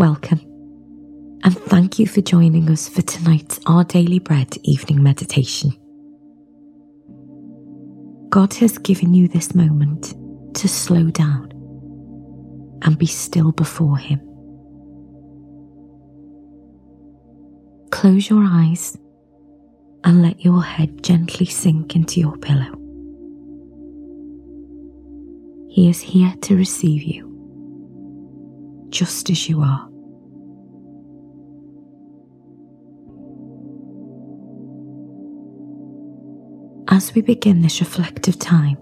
welcome, and thank you for joining us for tonight's Our Daily Bread evening meditation. God has given you this moment to slow down and be still before Him. Close your eyes and let your head gently sink into your pillow. He is here to receive you, just as you are. As we begin this reflective time,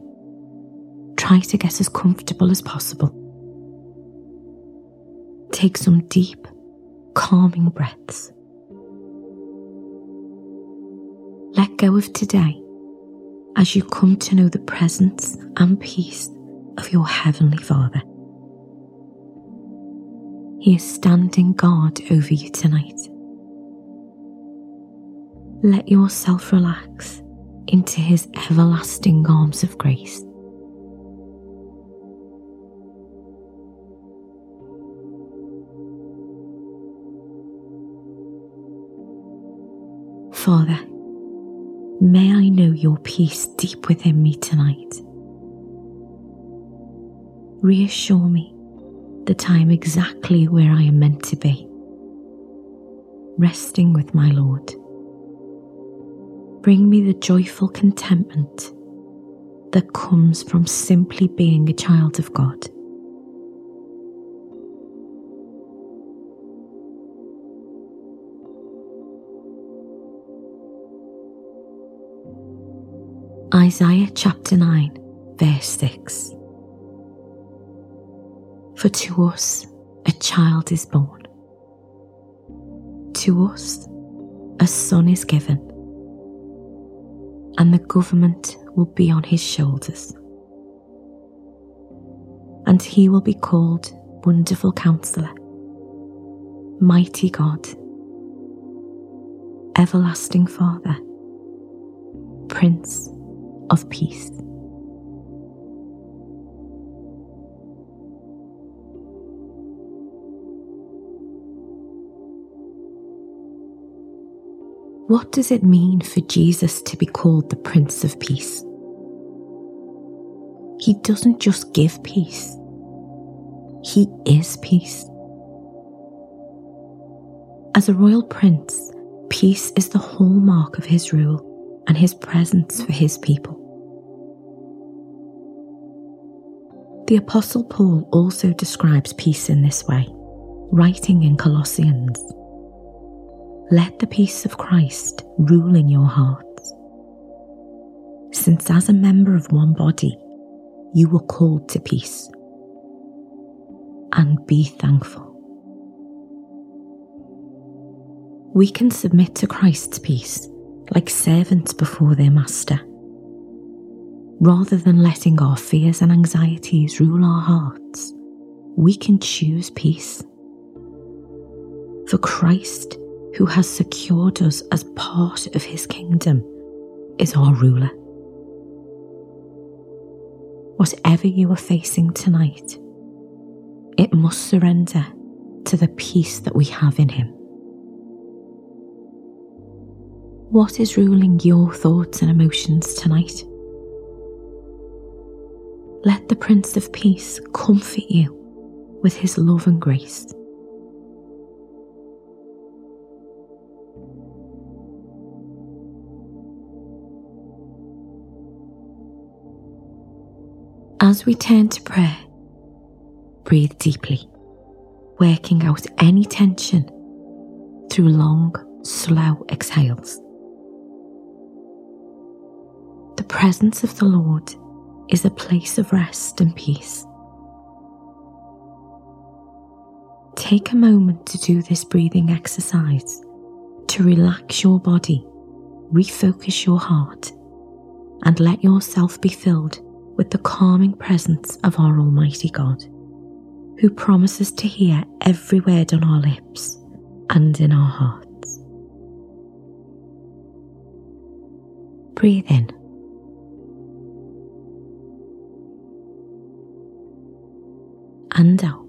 try to get as comfortable as possible. Take some deep, calming breaths. Let go of today as you come to know the presence and peace of your Heavenly Father. He is standing guard over you tonight. Let yourself relax into His everlasting arms of grace. Father, may I know your peace deep within me tonight. Reassure me that I am exactly where I am meant to be, resting with my Lord. Bring me the joyful contentment that comes from simply being a child of God. Isaiah chapter 9, verse 6. For to us a child is born, to us a son is given, and the government will be on His shoulders. And He will be called Wonderful Counselor, Mighty God, Everlasting Father, Prince of Peace. What does it mean for Jesus to be called the Prince of Peace? He doesn't just give peace, He is peace. As a royal prince, peace is the hallmark of His rule and His presence for His people. The Apostle Paul also describes peace in this way, writing in Colossians, "Let the peace of Christ rule in your hearts, since as a member of one body, you were called to peace, and be thankful." We can submit to Christ's peace like servants before their master, rather than letting our fears and anxieties rule our hearts. We can choose peace, for Christ, who has secured us as part of His kingdom, is our ruler. Whatever you are facing tonight, it must surrender to the peace that we have in Him. What is ruling your thoughts and emotions tonight? Let the Prince of Peace comfort you with His love and grace. As we turn to prayer, breathe deeply, working out any tension through long, slow exhales. The presence of the Lord is a place of rest and peace. Take a moment to do this breathing exercise to relax your body, refocus your heart, and let yourself be filled with the calming presence of our Almighty God, who promises to hear every word on our lips and in our hearts. Breathe in. And out.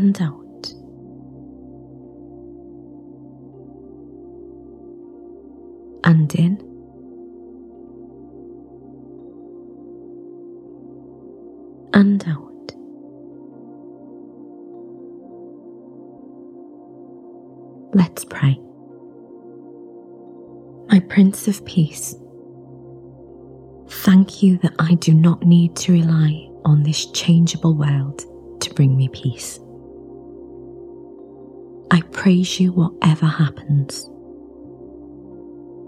and out. And in, and out. Let's pray. My Prince of Peace, thank you that I do not need to rely on this changeable world to bring me peace. I praise you whatever happens.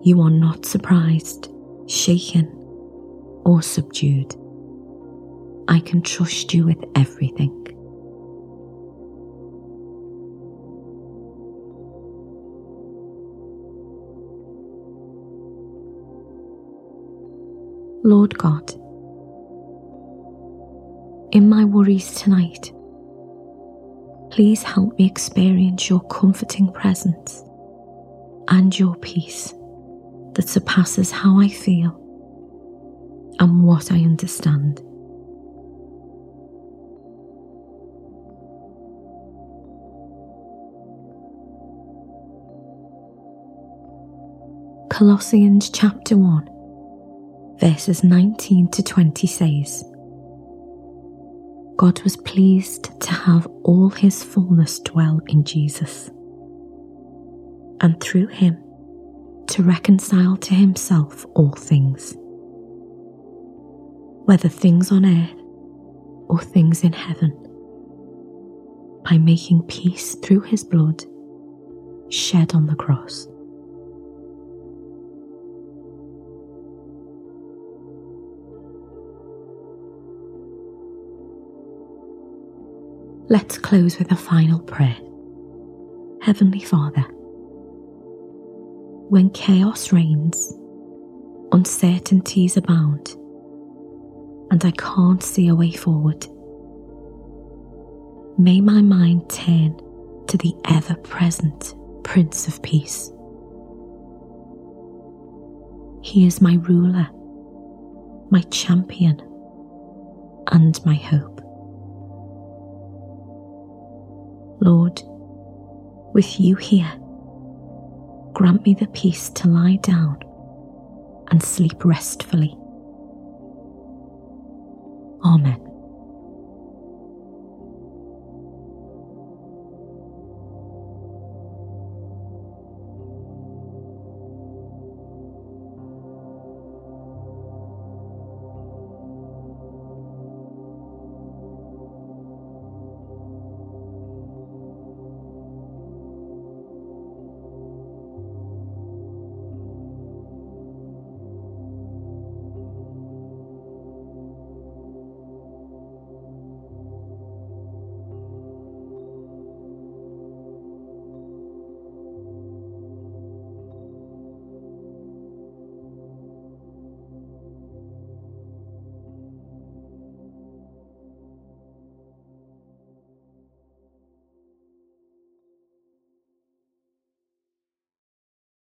You are not surprised, shaken, or subdued. I can trust you with everything. Lord God, in my worries tonight, please help me experience your comforting presence and your peace that surpasses how I feel and what I understand. Colossians chapter 1, verses 19 to 20 says, God was pleased to have all his fullness dwell in Jesus, and through him to reconcile to himself all things, whether things on earth or things in heaven, by making peace through his blood shed on the cross. Let's close with a final prayer. Heavenly Father, when chaos reigns, uncertainties abound, and I can't see a way forward, may my mind turn to the ever-present Prince of Peace. He is my ruler, my champion, and my hope. Lord, with you here, grant me the peace to lie down and sleep restfully,